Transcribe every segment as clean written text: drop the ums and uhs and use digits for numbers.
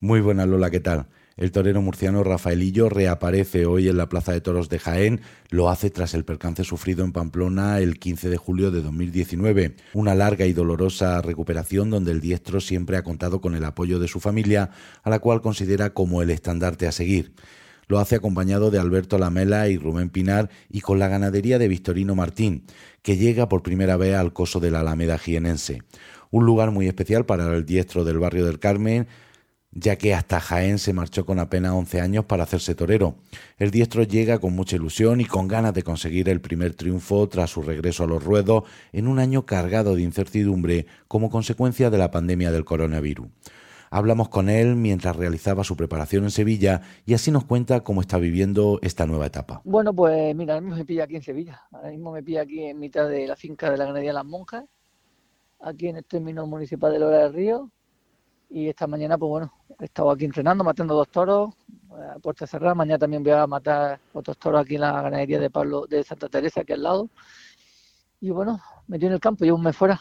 Muy buenas, Lola, ¿qué tal? El torero murciano Rafaelillo reaparece hoy en la Plaza de Toros de Jaén. Lo hace tras el percance sufrido en Pamplona el 15 de julio de 2019. Una larga y dolorosa recuperación donde el diestro siempre ha contado con el apoyo de su familia, a la cual considera como el estandarte a seguir. Lo hace acompañado de Alberto Lamela y Rubén Pinar y con la ganadería de Victorino Martín, que llega por primera vez al coso de la Alameda Jienense. Un lugar muy especial para el diestro del Barrio del Carmen, ya que hasta Jaén se marchó con apenas 11 años para hacerse torero. El diestro llega con mucha ilusión y con ganas de conseguir el primer triunfo tras su regreso a los ruedos en un año cargado de incertidumbre como consecuencia de la pandemia del coronavirus. Hablamos con él mientras realizaba su preparación en Sevilla y así nos cuenta cómo está viviendo esta nueva etapa. Bueno, pues mira, ahora mismo me pilla aquí en Sevilla. Ahora mismo me pilla aquí en mitad de la finca de la Ganadería de las Monjas, aquí en el término municipal de Lora del Río. Y esta mañana, pues bueno, he estado aquí entrenando, matando dos toros a puerta cerrada. Mañana también voy a matar otros toros aquí en la ganadería de Pablo de Santa Teresa, aquí al lado. Y bueno, metido en el campo, llevo un mes fuera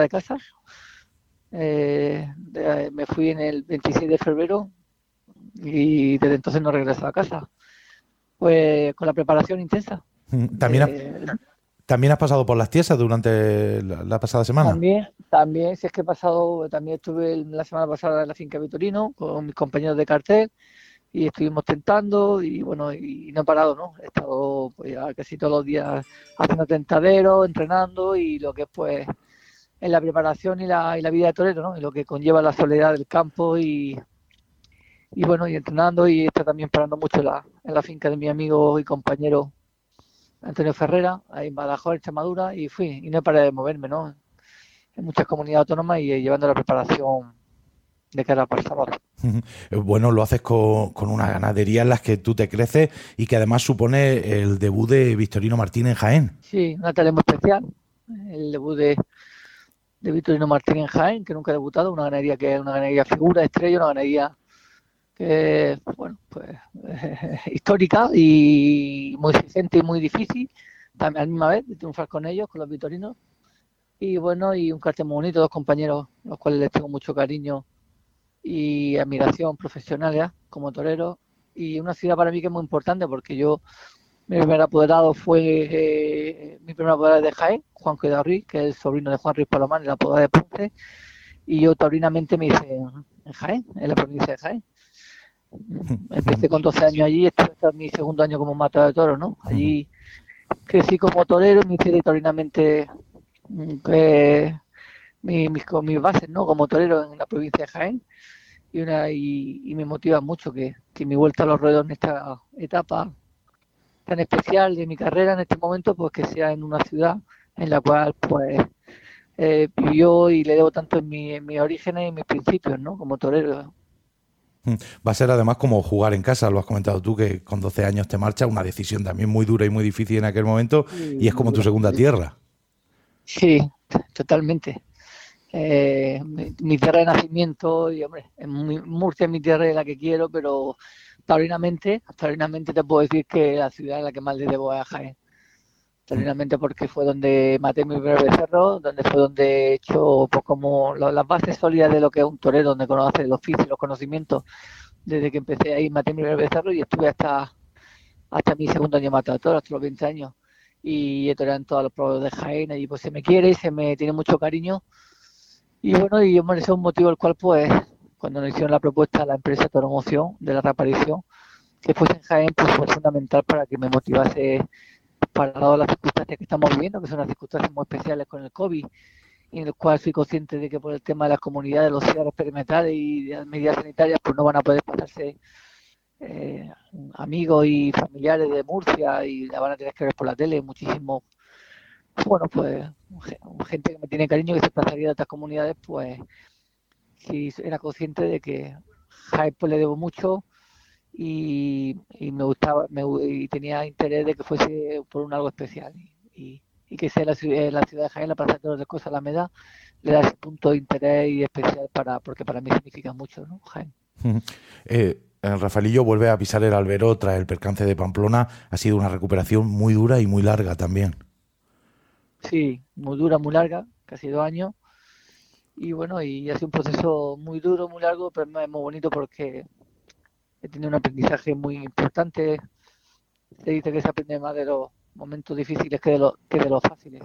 de casa. Me fui en el 26 de febrero y desde entonces no he regresado a casa. Pues con la preparación intensa. ¿También has pasado por las tiesas durante la pasada semana? También, si es que he pasado, también estuve la semana pasada en la finca Victorino con mis compañeros de cartel y estuvimos tentando y bueno, y no he parado, ¿no? He estado pues, casi todos los días haciendo tentaderos, entrenando y lo que es pues en la preparación y la vida de torero, ¿no? Y lo que conlleva la soledad del campo y bueno, y entrenando y está también parando mucho en la finca de mi amigo y compañero Antonio Ferrera, ahí en Badajoz, Extremadura, y no paré de moverme, ¿no? En muchas comunidades autónomas y llevando la preparación de cara para el sábado. Bueno, lo haces con una ganadería en las que tú te creces y que además supone el debut de Victorino Martín en Jaén. Sí, una tarea muy especial, el debut de Victorino Martín en Jaén, que nunca ha debutado, una ganadería que es una ganadería figura, estrella, una ganadería que bueno, pues histórica y muy exigente y muy difícil, también a la misma vez de triunfar con ellos, con los victorinos, y bueno, y un cartel muy bonito, dos compañeros, los cuales les tengo mucho cariño y admiración profesional ya, como toreros, y una ciudad para mí que es muy importante, porque mi primer apoderado es de Jaén, Juan Cuedarrí, que es el sobrino de Juan Ruiz Palomán, el apoderado de Ponce, y yo taurinamente me hice en Jaén, en la provincia de Jaén. Empecé con 12 años allí, este es mi segundo año como matador de toros, ¿no? Allí crecí como torero, me hice torinamente con mis bases, ¿no? Como torero en la provincia de Jaén y me motiva mucho que mi vuelta a los ruedos en esta etapa tan especial de mi carrera en este momento, pues que sea en una ciudad en la cual pues vivió y le debo tanto en mis orígenes y en mis principios, ¿no? Como torero. Va a ser además como jugar en casa, lo has comentado tú, que con 12 años te marchas, una decisión también muy dura y muy difícil en aquel momento, y es como tu segunda tierra. Sí, totalmente. Mi tierra de nacimiento, y hombre, Murcia es mi tierra de la que quiero, pero taurinamente te puedo decir que la ciudad en la que más le debo a Jaén. Taurinamente porque fue donde maté mi primer becerro, donde fue donde he hecho pues, como las bases sólidas de lo que es un torero, donde conoce el oficio, los conocimientos. Desde que empecé ahí maté mi primer becerro y estuve hasta mi segundo año matado toros, hasta los 20 años. Y he toreado en todos los pueblos de Jaén y pues se me quiere y se me tiene mucho cariño. Y bueno, y yo merece un motivo el cual pues cuando nos hicieron la propuesta a la empresa Toromoción de la reaparición, que fuese en Jaén, pues fue fundamental para que me motivase para todas las circunstancias que estamos viviendo, que son las circunstancias muy especiales con el COVID, y en el cual soy consciente de que por el tema de las comunidades, los cierres perimetrales y de las medidas sanitarias, pues no van a poder pasarse amigos y familiares de Murcia y la van a tener que ver por la tele, muchísimo, bueno, pues gente que me tiene cariño que se pasaría de estas comunidades, pues sí era consciente de que Jaén pues le debo mucho. Y me gustaba y tenía interés de que fuese por un algo especial y que sea la ciudad de Jaén, la Plaza de Toros de Jaén, Alameda, le da ese punto de interés y especial porque para mí significa mucho, ¿no? Jaén. Rafaelillo vuelve a pisar el albero tras el percance de Pamplona. Ha sido una recuperación muy dura y muy larga también. Sí, muy dura, muy larga, casi 2 años. y bueno, y ha sido un proceso muy duro, muy largo, pero es muy bonito porque he tenido un aprendizaje muy importante. Se dice que se aprende más de los momentos difíciles que de los fáciles,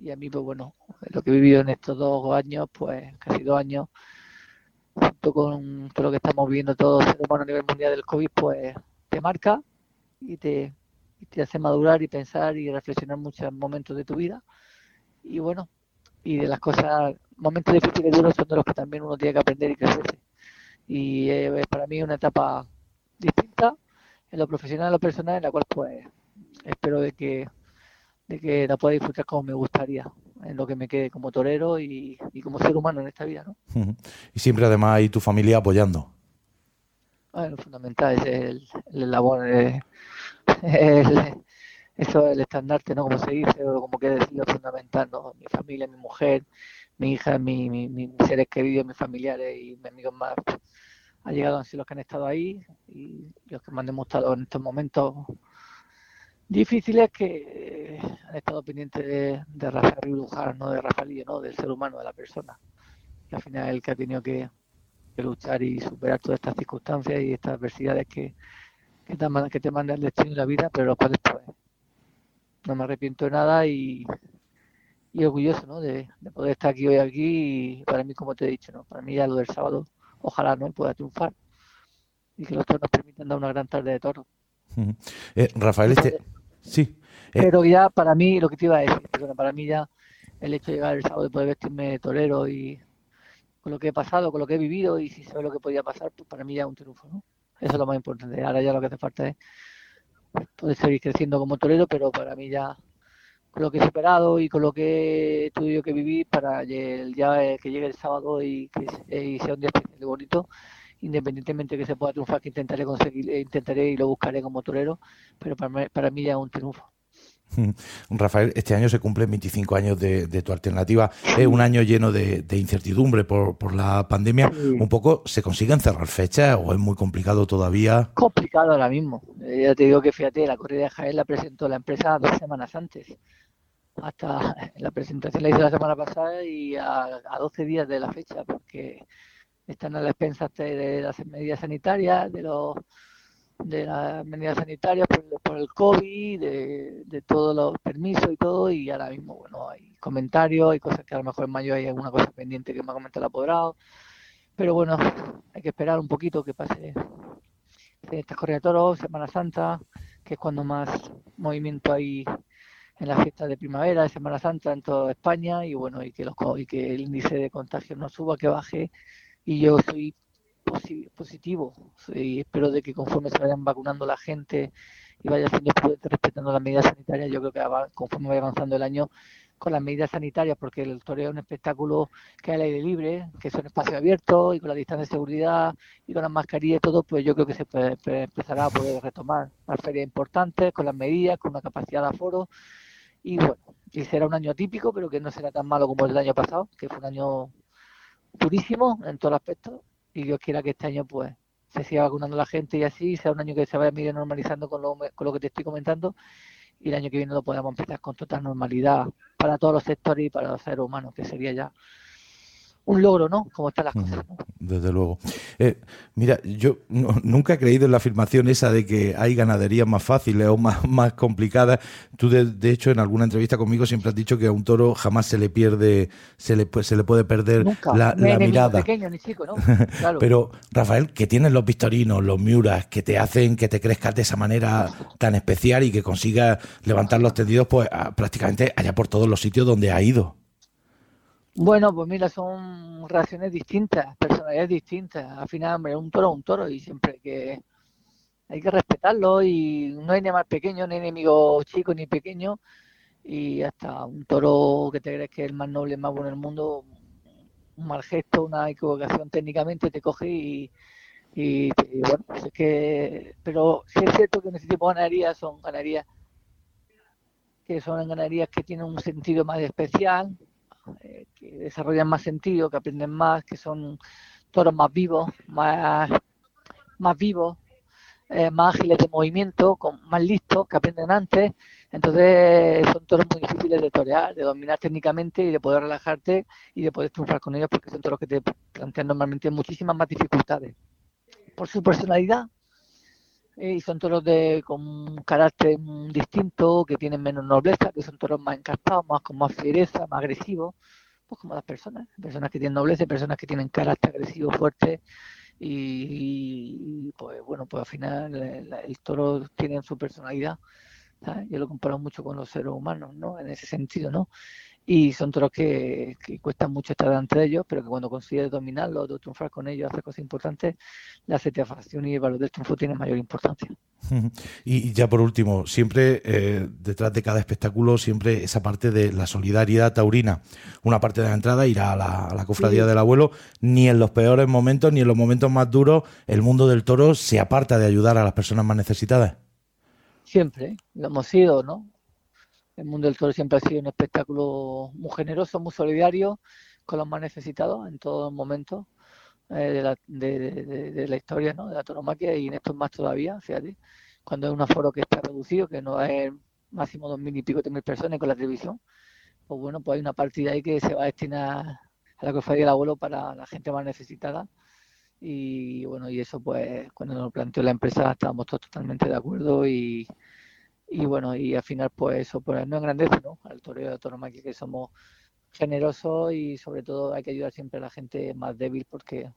y a mí, pues bueno, lo que he vivido en estos 2 años, pues casi 2 años, junto con todo lo que estamos viviendo todos los seres humanos a nivel mundial del COVID, pues te marca y te hace madurar y pensar y reflexionar muchos momentos de tu vida. Y bueno, y de las cosas, momentos difíciles y duros son de los que también uno tiene que aprender y crecerse. Y para mí es una etapa distinta en lo profesional y lo personal, en la cual pues espero de que la pueda disfrutar como me gustaría, en lo que me quede como torero y como ser humano en esta vida, ¿no? Y siempre además hay tu familia apoyando. Bueno, fundamental, es el labor, eso es el estandarte, ¿no? Como se dice, o como quiere decirlo, fundamental, ¿no? Mi familia, mi mujer, mi hija, mis seres queridos, mis familiares y mis amigos más allegados han sido los que han estado ahí y los que más han gustado en estos momentos difíciles, que han estado pendientes de Rafaelillo, ¿no? De Rafaelillo, ¿no? Del ser humano, de la persona. Y al final el que ha tenido que luchar y superar todas estas circunstancias y estas adversidades que te manda el destino y la vida, pero los cuales pues no me arrepiento de nada y orgulloso, ¿no? De poder estar aquí hoy y para mí, como te he dicho, ¿no? Para mí ya lo del sábado, ojalá, ¿no? Pueda triunfar y que los toros nos permitan dar una gran tarde de toros. Rafael, sí. Pero ya para mí, lo que te iba a decir, para mí ya el hecho de llegar el sábado y poder vestirme de torero y con lo que he pasado, con lo que he vivido y si sé lo que podía pasar, pues para mí ya es un triunfo, ¿no? Eso es lo más importante. Ahora ya lo que hace falta es poder seguir creciendo como torero, pero para mí ya con lo que he superado y con lo que he tenido que vivir para que llegue el sábado y sea un día especial y bonito, independientemente que se pueda triunfar, que intentaré y lo buscaré como torero, pero para mí ya es un triunfo. Rafael, este año se cumplen 25 años de tu alternativa. Es un año lleno de incertidumbre por la pandemia. Sí. ¿Un poco se consiguen cerrar fechas o es muy complicado todavía? Complicado ahora mismo. Ya te digo que, fíjate, la corrida de Jaén la presentó la empresa 2 semanas antes. Hasta la presentación la hice la semana pasada y a 12 días de la fecha, porque están a las expensas de las medidas sanitarias, de las medidas sanitarias por el COVID, de todos los permisos y todo, y ahora mismo, bueno, hay comentarios, hay cosas que a lo mejor en mayo hay alguna cosa pendiente que me ha comentado el apoderado, pero bueno, hay que esperar un poquito que pase estas corridas de toros, Semana Santa, que es cuando más movimiento hay en las fiestas de primavera, de Semana Santa en toda España, y bueno, y que el índice de contagio no suba, que baje, y yo soy positivo y espero de que conforme se vayan vacunando la gente y vaya siendo prudente respetando las medidas sanitarias, yo creo que conforme vaya avanzando el año con las medidas sanitarias, porque el toreo es un espectáculo que es al aire libre, que son espacios abiertos y con la distancia de seguridad y con las mascarillas y todo, pues yo creo que se empezará a poder retomar las ferias importantes con las medidas, con una capacidad de aforo y bueno, y será un año atípico, pero que no será tan malo como el año pasado, que fue un año durísimo en todos los aspectos. Y Dios quiera que este año pues se siga vacunando la gente y así sea un año que se vaya medio normalizando con lo que te estoy comentando, y el año que viene lo podamos empezar con total normalidad para todos los sectores y para los seres humanos, que sería ya un logro, ¿no? Como están las cosas, ¿no? Desde luego. Mira, yo nunca he creído en la afirmación esa de que hay ganaderías más fáciles o más complicadas. Tú, de hecho, en alguna entrevista conmigo siempre has dicho que a un toro jamás se le puede perder nunca la mirada. Ni pequeño ni chico, ¿no? Claro. Pero, Rafael, ¿qué tienen los victorinos, los miuras, que te hacen que te crezcas de esa manera tan especial y que consigas levantar los tendidos pues prácticamente allá por todos los sitios donde ha ido? Bueno, pues mira, son reacciones distintas, personalidades distintas. Al final, hombre, un toro es un toro y siempre que hay que respetarlo y no hay ni más pequeño, ni enemigo chico, ni pequeño. Y hasta un toro que te crees que es el más noble, el más bueno del mundo, un mal gesto, una equivocación técnicamente te coge y bueno, pues es que... Pero sí es cierto que en ese tipo de ganaderías son ganaderías que tienen un sentido más especial, que desarrollan más sentido, que aprenden más, que son toros más vivos, más ágiles de movimiento, más listos, que aprenden antes, Entonces son toros muy difíciles de torear, de dominar técnicamente y de poder relajarte y de poder triunfar con ellos, porque son toros que te plantean normalmente muchísimas más dificultades por su personalidad. Y son toros con un carácter distinto, que tienen menos nobleza, que son toros más encastados, con más fiereza, más agresivos, pues como las personas que tienen nobleza, personas que tienen carácter agresivo, fuerte, y pues bueno, pues al final el toro tiene su personalidad, ¿sabes? Yo lo comparo mucho con los seres humanos, ¿no? En ese sentido, ¿no? Y son toros que cuestan mucho estar delante de ellos, pero que cuando consigues dominarlos, triunfar con ellos, hacer cosas importantes, la satisfacción y el valor del triunfo tiene mayor importancia. Y ya por último, siempre detrás de cada espectáculo, siempre esa parte de la solidaridad taurina. Una parte de la entrada irá a la cofradía del abuelo. Ni en los peores momentos, ni en los momentos más duros, el mundo del toro se aparta de ayudar a las personas más necesitadas. Siempre, lo hemos sido, ¿no? El mundo del toro siempre ha sido un espectáculo muy generoso, muy solidario con los más necesitados en todos los momentos de la historia, ¿no? De la tauromaquia, y en estos más todavía, fíjate, cuando es un aforo que está reducido, que no es máximo 2.000 y pico, 3.000 personas, y con la televisión, pues bueno, pues hay una partida ahí que se va a destinar a la cofradía del abuelo para la gente más necesitada. Y bueno, y eso pues cuando nos lo planteó la empresa estábamos todos totalmente de acuerdo y bueno, y al final pues eso pues no engrandece, ¿no? Al toreo de tauromaquia, que somos generosos, y sobre todo hay que ayudar siempre a la gente más débil, porque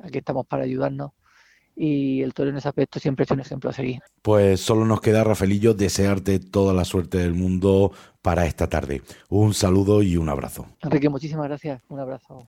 aquí estamos para ayudarnos, y el toreo en ese aspecto siempre es un ejemplo a seguir. Pues solo nos queda, Rafaelillo, desearte toda la suerte del mundo para esta tarde. Un saludo y un abrazo. Enrique, muchísimas gracias. Un abrazo.